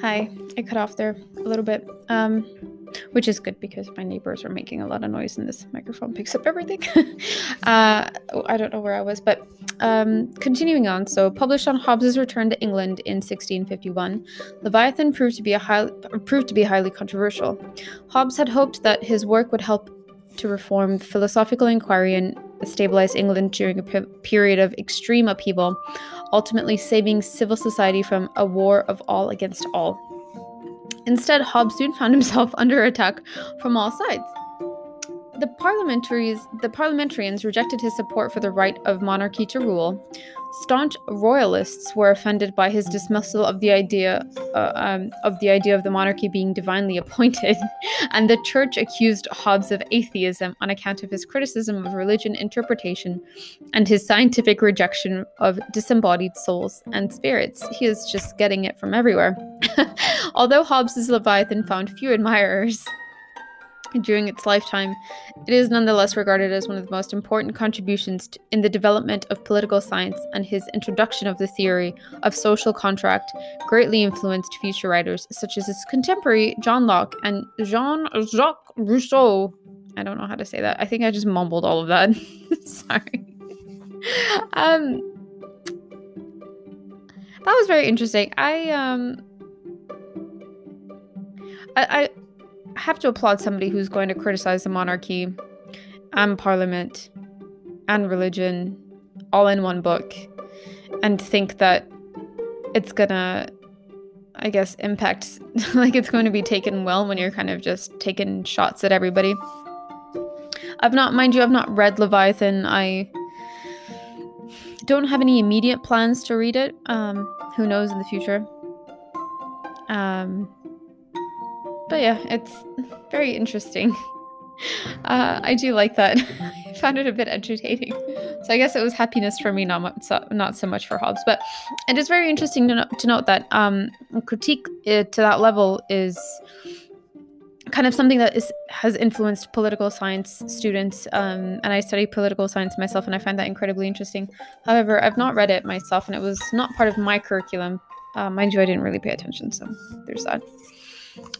Hi, I cut off there a little bit, which is good because my neighbors are making a lot of noise and this microphone picks up everything. I don't know where I was, but continuing on. So published on Hobbes's return to England in 1651, Leviathan proved to be highly controversial. Hobbes had hoped that his work would help to reform philosophical inquiry and stabilize England during a period of extreme upheaval, ultimately saving civil society from a war of all against all. Instead, Hobbes soon found himself under attack from all sides. The parliamentarians rejected his support for the right of monarchy to rule. Staunch royalists were offended by his dismissal of the idea of the monarchy being divinely appointed, and the church accused Hobbes of atheism on account of his criticism of religion interpretation and his scientific rejection of disembodied souls and spirits. He is just getting it from everywhere. Although Hobbes's Leviathan found few admirers during its lifetime, it is nonetheless regarded as one of the most important contributions in the development of political science, and his introduction of the theory of social contract greatly influenced future writers such as his contemporary John Locke and Jean-Jacques Rousseau. I don't know how to say that. I think I just mumbled all of that. Sorry. That was very interesting. I have to applaud somebody who's going to criticize the monarchy and parliament and religion all in one book and think that it's gonna, I guess, impact, like it's going to be taken well when you're kind of just taking shots at everybody. I've not read Leviathan. I don't have any immediate plans to read it. Who knows in the future. But yeah, it's very interesting. I do like that. I found it a bit entertaining. So I guess it was happiness for me, not so much for Hobbes. But it is very interesting to note that critique to that level is kind of something that has influenced political science students. And I study political science myself, and I find that incredibly interesting. However, I've not read it myself, and it was not part of my curriculum. Mind you, I didn't really pay attention, so there's that.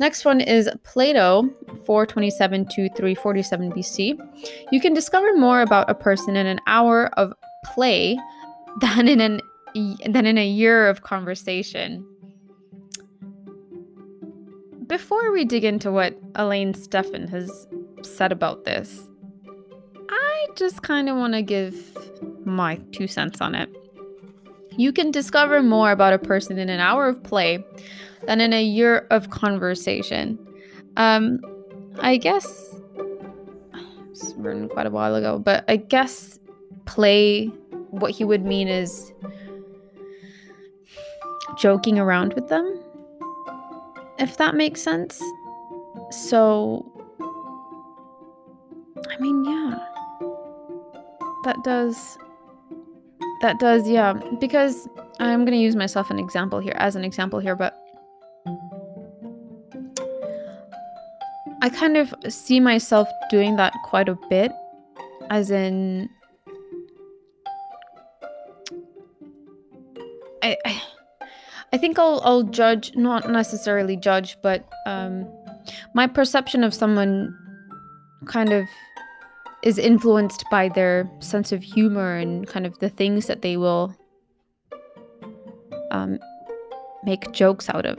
Next one is Plato, 427 to 347 BC. You can discover more about a person in an hour of play than in a year of conversation. Before we dig into what Elaine Stephen has said about this, I just kind of want to give my 2 cents on it. You can discover more about a person in an hour of play than in a year of conversation. I guess it was written quite a while ago, but I guess play, what he would mean is joking around with them, if that makes sense. So, I mean, yeah, that does, yeah, because I'm going to use myself as an example here, but I kind of see myself doing that quite a bit, as in I think I'll judge, not necessarily judge, but my perception of someone kind of is influenced by their sense of humor and kind of the things that they will make jokes out of.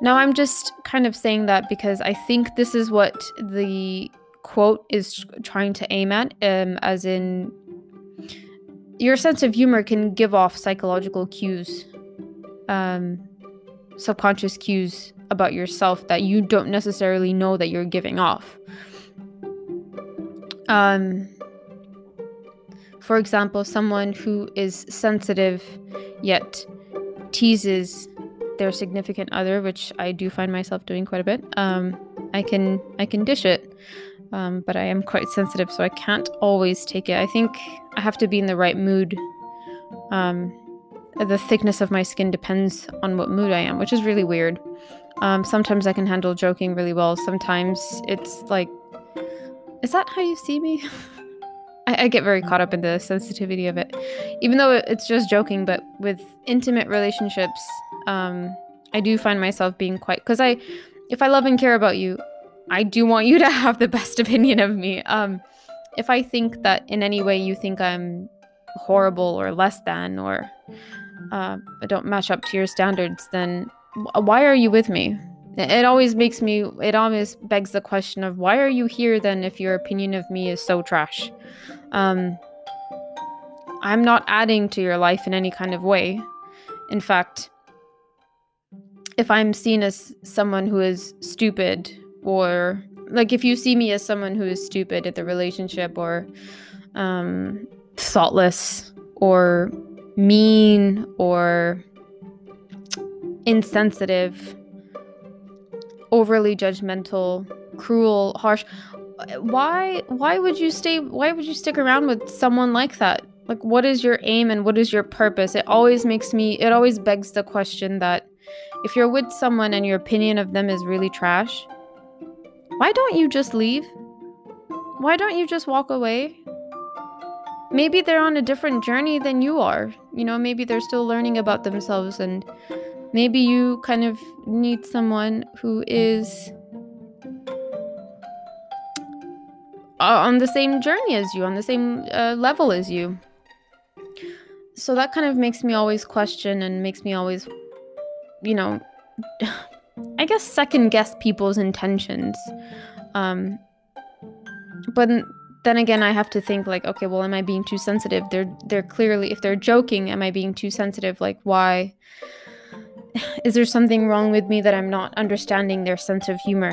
Now, I'm just kind of saying that because I think this is what the quote is trying to aim at, as in your sense of humor can give off psychological cues, subconscious cues about yourself that you don't necessarily know that you're giving off. For example, someone who is sensitive yet teases their significant other, which I do find myself doing quite a bit. I can dish it, but I am quite sensitive, so I can't always take it. I think I have to be in the right mood. The thickness of my skin depends on what mood I am, which is really weird. Sometimes I can handle joking really well. Sometimes it's like, is that how you see me? I get very caught up in the sensitivity of it, even though it's just joking. But with intimate relationships, I do find myself being quite, because if I love and care about you, I do want you to have the best opinion of me. If I think that in any way you think I'm horrible or less than, or I don't match up to your standards, then why are you with me? It always begs the question of, why are you here then if your opinion of me is so trash? I'm not adding to your life in any kind of way. In fact, if I'm seen as someone who is stupid, or like if you see me as someone who is stupid at the relationship, or thoughtless or mean or insensitive, overly judgmental, cruel, harsh, why would you stick around with someone like that? Like, what is your aim and what is your purpose? It always begs the question that if you're with someone and your opinion of them is really trash, why don't you just leave? Why don't you just walk away? Maybe they're on a different journey than you are. You know, maybe they're still learning about themselves, and maybe you kind of need someone who is on the same journey as you, on the same level as you. So that kind of makes me always question, and makes me always, you know, I guess second guess people's intentions. But then again, I have to think like, okay, well, am I being too sensitive? They're clearly, if they're joking, am I being too sensitive? Like, why? Is there something wrong with me that I'm not understanding their sense of humor?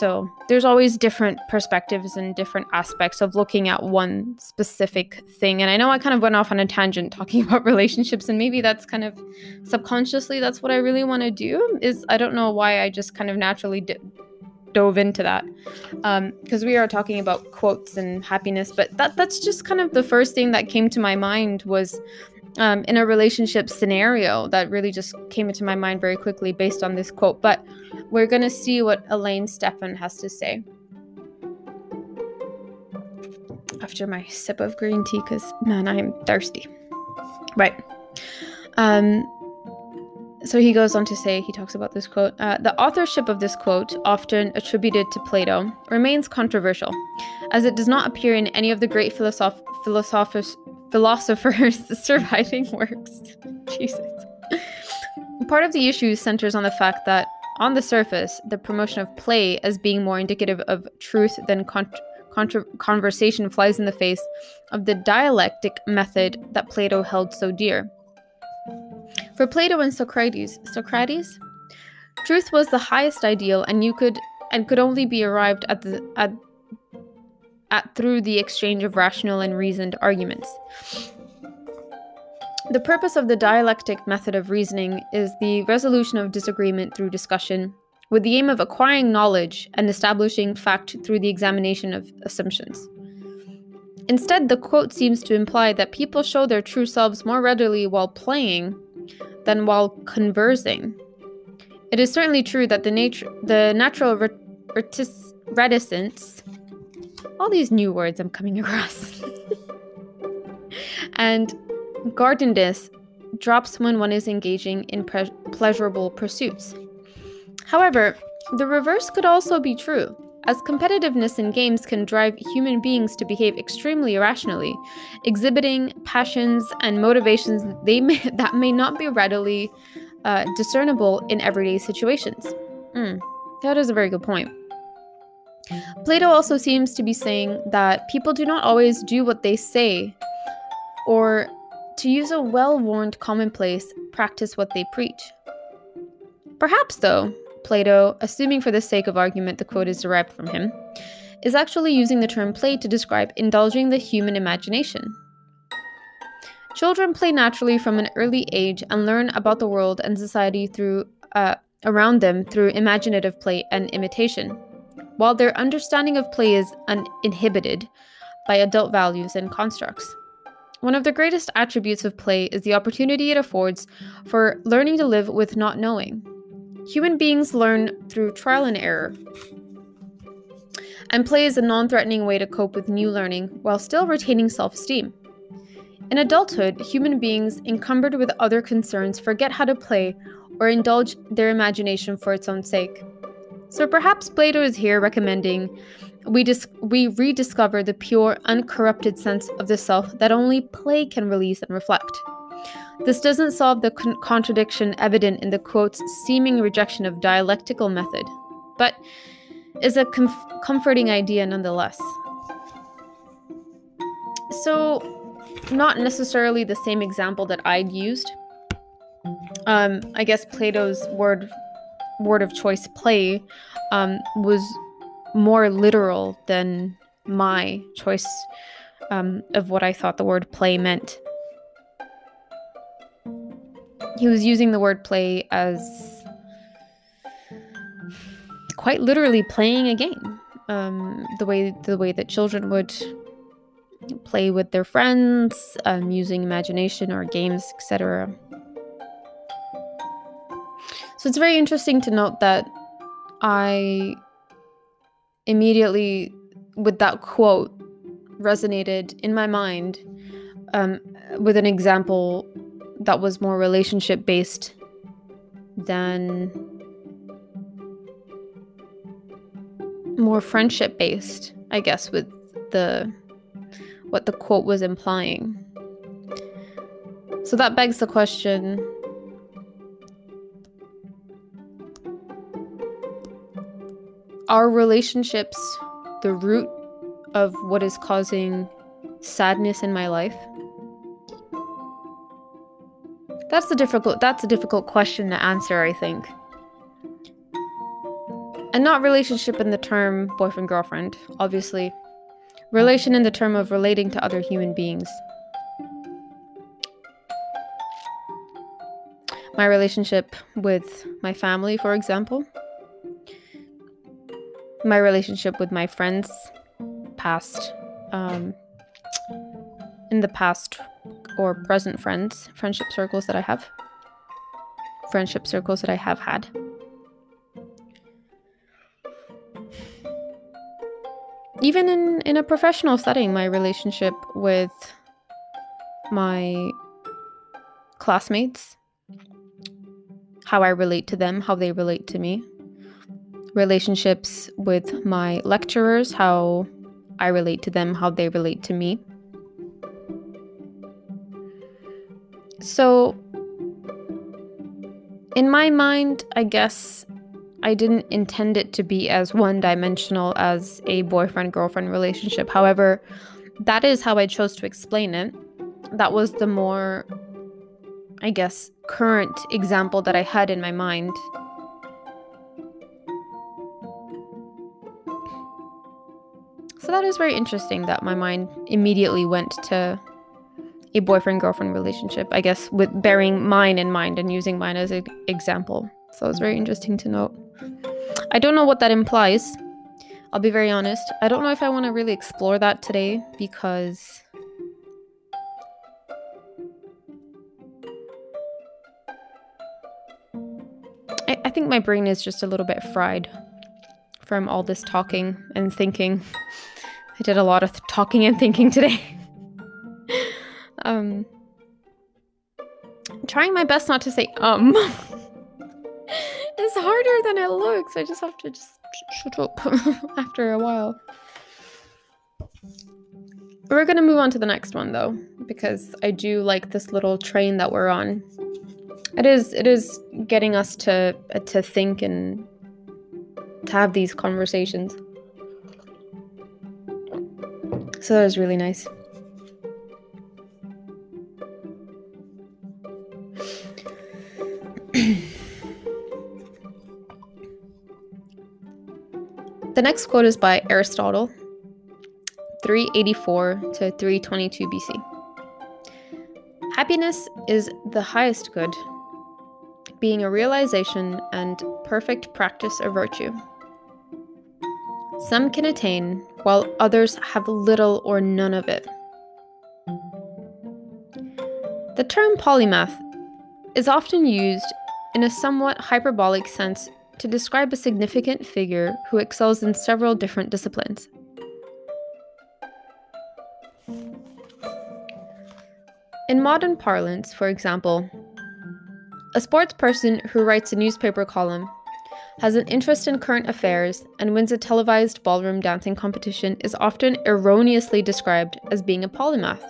So there's always different perspectives and different aspects of looking at one specific thing. And I know I kind of went off on a tangent talking about relationships, and maybe that's kind of subconsciously, that's what I really want to do, is I don't know why I just kind of naturally dove into that, because we are talking about quotes and happiness, but that's just kind of the first thing that came to my mind was, in a relationship scenario that really just came into my mind very quickly based on this quote. But we're going to see what Elaine Stephen has to say after my sip of green tea, because, man, I am thirsty. Right. So he goes on to say, he talks about this quote, the authorship of this quote, often attributed to Plato, remains controversial, as it does not appear in any of the great philosophers' surviving works. Jesus. Part of the issue centers on the fact that, on the surface, the promotion of play as being more indicative of truth than conversation flies in the face of the dialectic method that Plato held so dear. For Plato and Socrates, truth was the highest ideal, and could only be arrived at through the exchange of rational and reasoned arguments. The purpose of the dialectic method of reasoning is the resolution of disagreement through discussion, with the aim of acquiring knowledge and establishing fact through the examination of assumptions. Instead, the quote seems to imply that people show their true selves more readily while playing than while conversing. It is certainly true that the natural reticence, all these new words I'm coming across, and guardedness drops when one is engaging in pleasurable pursuits. However, the reverse could also be true, as competitiveness in games can drive human beings to behave extremely irrationally, exhibiting passions and motivations that may not be readily discernible in everyday situations. That is a very good point. Plato also seems to be saying that people do not always do what they say, or, to use a well-worn commonplace, practice what they preach. Perhaps, though, Plato, assuming for the sake of argument the quote is derived from him, is actually using the term play to describe indulging the human imagination. Children play naturally from an early age and learn about the world and society around them through imaginative play and imitation, while their understanding of play is uninhibited by adult values and constructs. One of the greatest attributes of play is the opportunity it affords for learning to live with not knowing. Human beings learn through trial and error, and play is a non-threatening way to cope with new learning while still retaining self-esteem. In adulthood, human beings encumbered with other concerns forget how to play or indulge their imagination for its own sake. So perhaps Plato is here recommending we rediscover the pure, uncorrupted sense of the self that only play can release and reflect. This doesn't solve the contradiction evident in the quote's seeming rejection of dialectical method, but is a comforting idea nonetheless. So, not necessarily the same example that I'd used. I guess Plato's word of choice, play, was more literal than my choice of what I thought the word play meant. He was using the word play as quite literally playing a game, the way that children would play with their friends, using imagination or games, etc. So it's very interesting to note that I immediately, with that quote, resonated in my mind with an example that was more relationship-based than more friendship-based, I guess, with what the quote was implying. So that begs the question, are relationships the root of what is causing sadness in my life? That's a difficult question to answer, I think. And not relationship in the term boyfriend-girlfriend, obviously. Relation in the term of relating to other human beings. My relationship with my family, for example. My relationship with my friends, in the past or present friends, friendship circles that I have had. Even in a professional setting, my relationship with my classmates, how I relate to them, how they relate to me, relationships with my lecturers, how I relate to them, how they relate to me. So, in my mind, I guess I didn't intend it to be as one-dimensional as a boyfriend-girlfriend relationship. However, that is how I chose to explain it. That was the more, I guess, current example that I had in my mind. So that is very interesting that my mind immediately went to a boyfriend-girlfriend relationship, I guess, with bearing mine in mind and using mine as an example. So it's very interesting to note. I don't know what that implies. I'll be very honest. I don't know if I want to really explore that today because I think my brain is just a little bit fried from all this talking and thinking. I did a lot of talking and thinking today. Trying my best not to say It's harder than it looks. I just have to shut up after a while. We're going to move on to the next one though, because I do like this little train that we're on. It is getting us to think and to have these conversations. So that was really nice. The next quote is by Aristotle, 384 to 322 BC. Happiness is the highest good, being a realization and perfect practice of virtue. Some can attain, while others have little or none of it. The term polymath is often used in a somewhat hyperbolic sense to describe a significant figure who excels in several different disciplines. In modern parlance, for example, A sports person who writes a newspaper column, has an interest in current affairs, and wins a televised ballroom dancing competition is often erroneously described as being a polymath.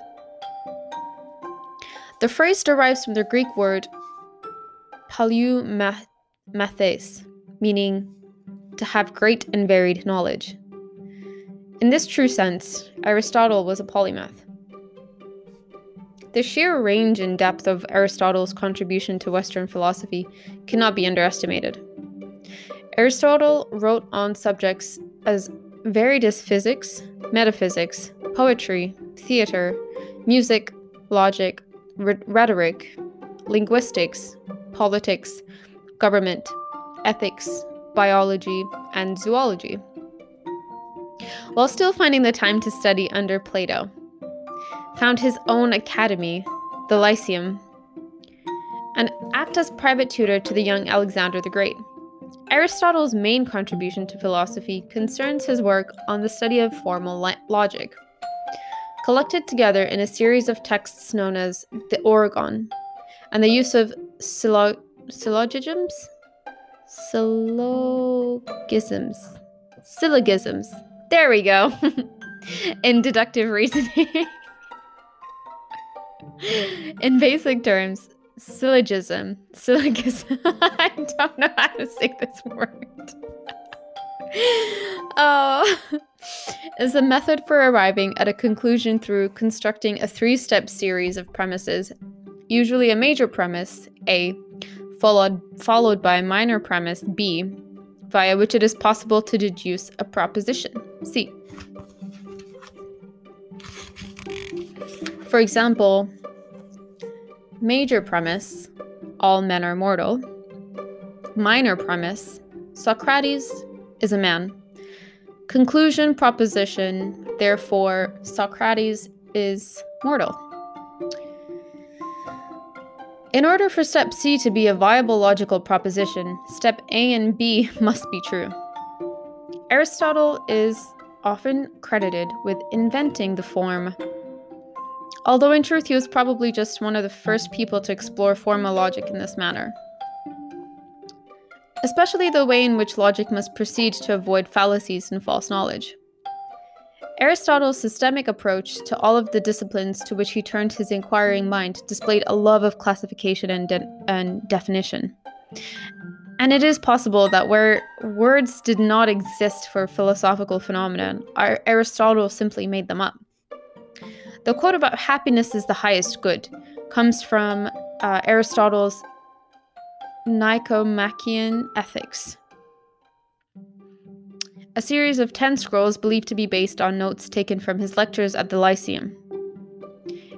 The phrase derives from the Greek word palyumathes, meaning to have great and varied knowledge. In this true sense, Aristotle was a polymath. The sheer range and depth of Aristotle's contribution to Western philosophy cannot be underestimated. Aristotle wrote on subjects as varied as physics, metaphysics, poetry, theater, music, logic, rhetoric, linguistics, politics, government, ethics, biology, and zoology, while still finding the time to study under Plato. Found his own academy, the Lyceum, and act as private tutor to the young Alexander the Great. Aristotle's main contribution to philosophy concerns his work on the study of formal logic, collected together in a series of texts known as the Organon, and the use of syllogisms. There we go. In deductive reasoning. In basic terms, syllogism. I don't know how to say this word. Is a method for arriving at a conclusion through constructing a three-step series of premises, usually a major premise, A, followed by a minor premise, B, via which it is possible to deduce a proposition, C. For example, major premise, all men are mortal. Minor premise, Socrates is a man. Conclusion, proposition, therefore, Socrates is mortal. In order for step C to be a viable logical proposition, step A and B must be true. Aristotle is often credited with inventing the form, although in truth he was probably just one of the first people to explore formal logic in this manner. Especially the way in which logic must proceed to avoid fallacies and false knowledge. Aristotle's systemic approach to all of the disciplines to which he turned his inquiring mind displayed a love of classification and definition. And it is possible that where words did not exist for philosophical phenomena, Aristotle simply made them up. The quote about happiness is the highest good comes from Aristotle's Nicomachean Ethics, a series of 10 scrolls believed to be based on notes taken from his lectures at the Lyceum.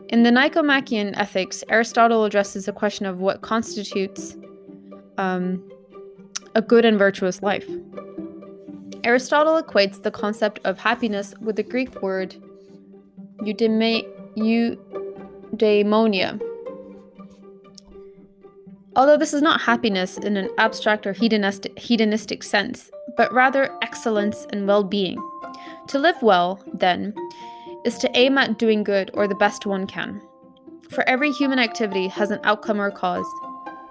In the Nicomachean Ethics, Aristotle addresses the question of what constitutes a good and virtuous life. Aristotle equates the concept of happiness with the Greek word Eudaimonia. Although this is not happiness in an abstract or hedonistic sense, but rather excellence and well-being. To live well, then, is to aim at doing good or the best one can. For every human activity has an outcome or cause,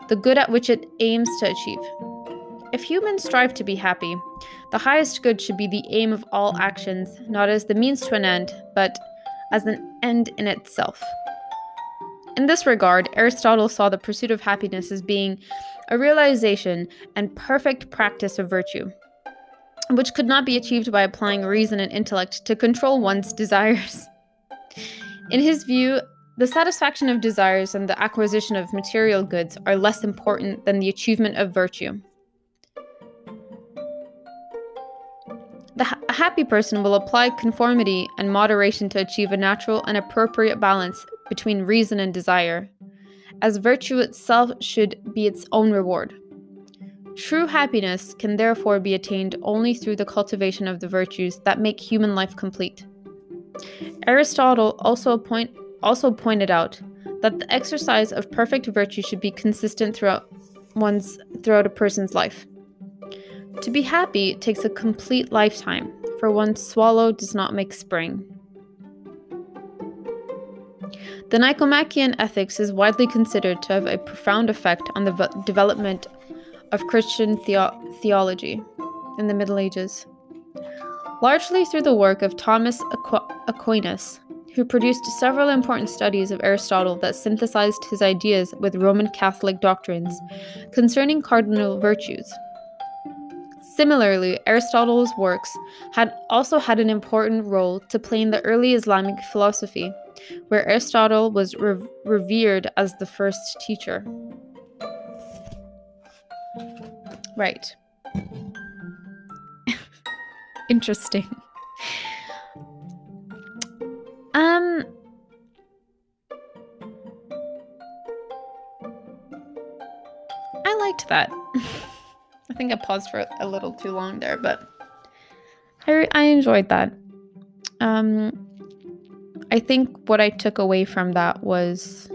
the good at which it aims to achieve. If humans strive to be happy, the highest good should be the aim of all actions, not as the means to an end, but as an end in itself. In this regard, Aristotle saw the pursuit of happiness as being a realization and perfect practice of virtue, which could not be achieved by applying reason and intellect to control one's desires. In his view, the satisfaction of desires and the acquisition of material goods are less important than the achievement of virtue. A happy person will apply conformity and moderation to achieve a natural and appropriate balance between reason and desire, as virtue itself should be its own reward. True happiness can therefore be attained only through the cultivation of the virtues that make human life complete. Aristotle also pointed out that the exercise of perfect virtue should be consistent throughout a person's life. To be happy takes a complete lifetime, for one swallow does not make spring. The Nicomachean Ethics is widely considered to have a profound effect on the development of Christian theology in the Middle Ages, largely through the work of Thomas Aquinas, who produced several important studies of Aristotle that synthesized his ideas with Roman Catholic doctrines concerning cardinal virtues. Similarly, Aristotle's works had also had an important role to play in the early Islamic philosophy, where Aristotle was revered as the first teacher. Right. Interesting. I liked that. I think I paused for a little too long there, but I enjoyed that. I think what I took away from that was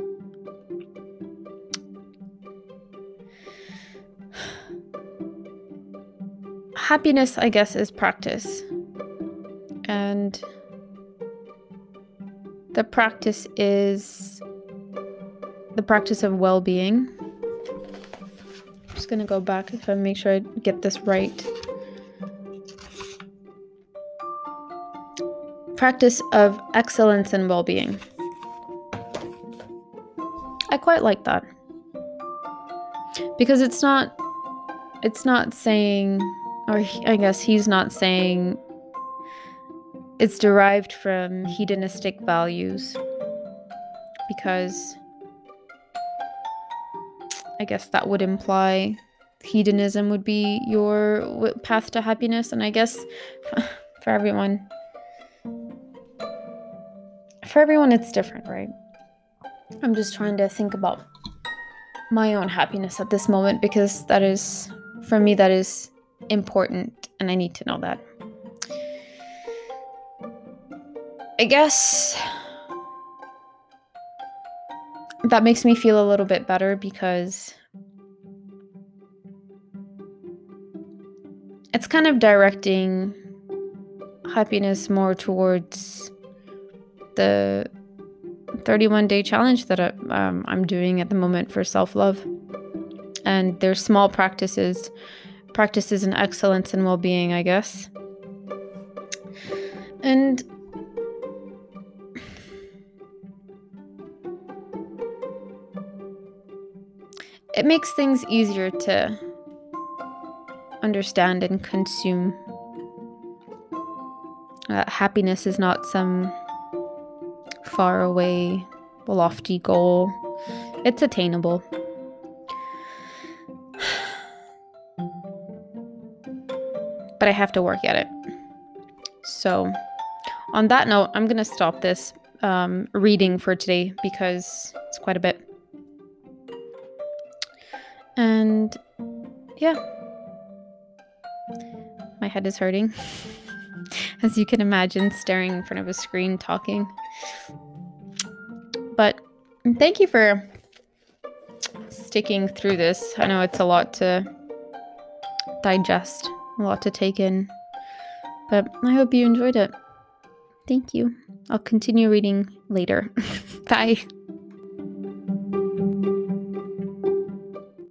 happiness, I guess, is practice. And the practice is the practice of well-being. I'm just going to go back and make sure I get this right. Practice of excellence and well-being. I quite like that. Because it's not saying, or I guess he's not saying it's derived from hedonistic values, because I guess that would imply hedonism would be your path to happiness, and I guess for everyone it's different, right? I'm just trying to think about my own happiness at this moment, because that is, for me, that is important, and I need to know that. I guess that makes me feel a little bit better, because it's kind of directing happiness more towards the 31-day challenge that I'm doing at the moment for self-love. And there's small practices in excellence and well-being, I guess. And it makes things easier to understand and consume. Happiness is not some far away, lofty goal. It's attainable. But I have to work at it. So on that note, I'm going to stop this reading for today, because it's quite a bit. And yeah, my head is hurting, as you can imagine, staring in front of a screen talking. But thank you for sticking through this. I know it's a lot to digest, a lot to take in, but I hope you enjoyed it. Thank you. I'll continue reading later. Bye.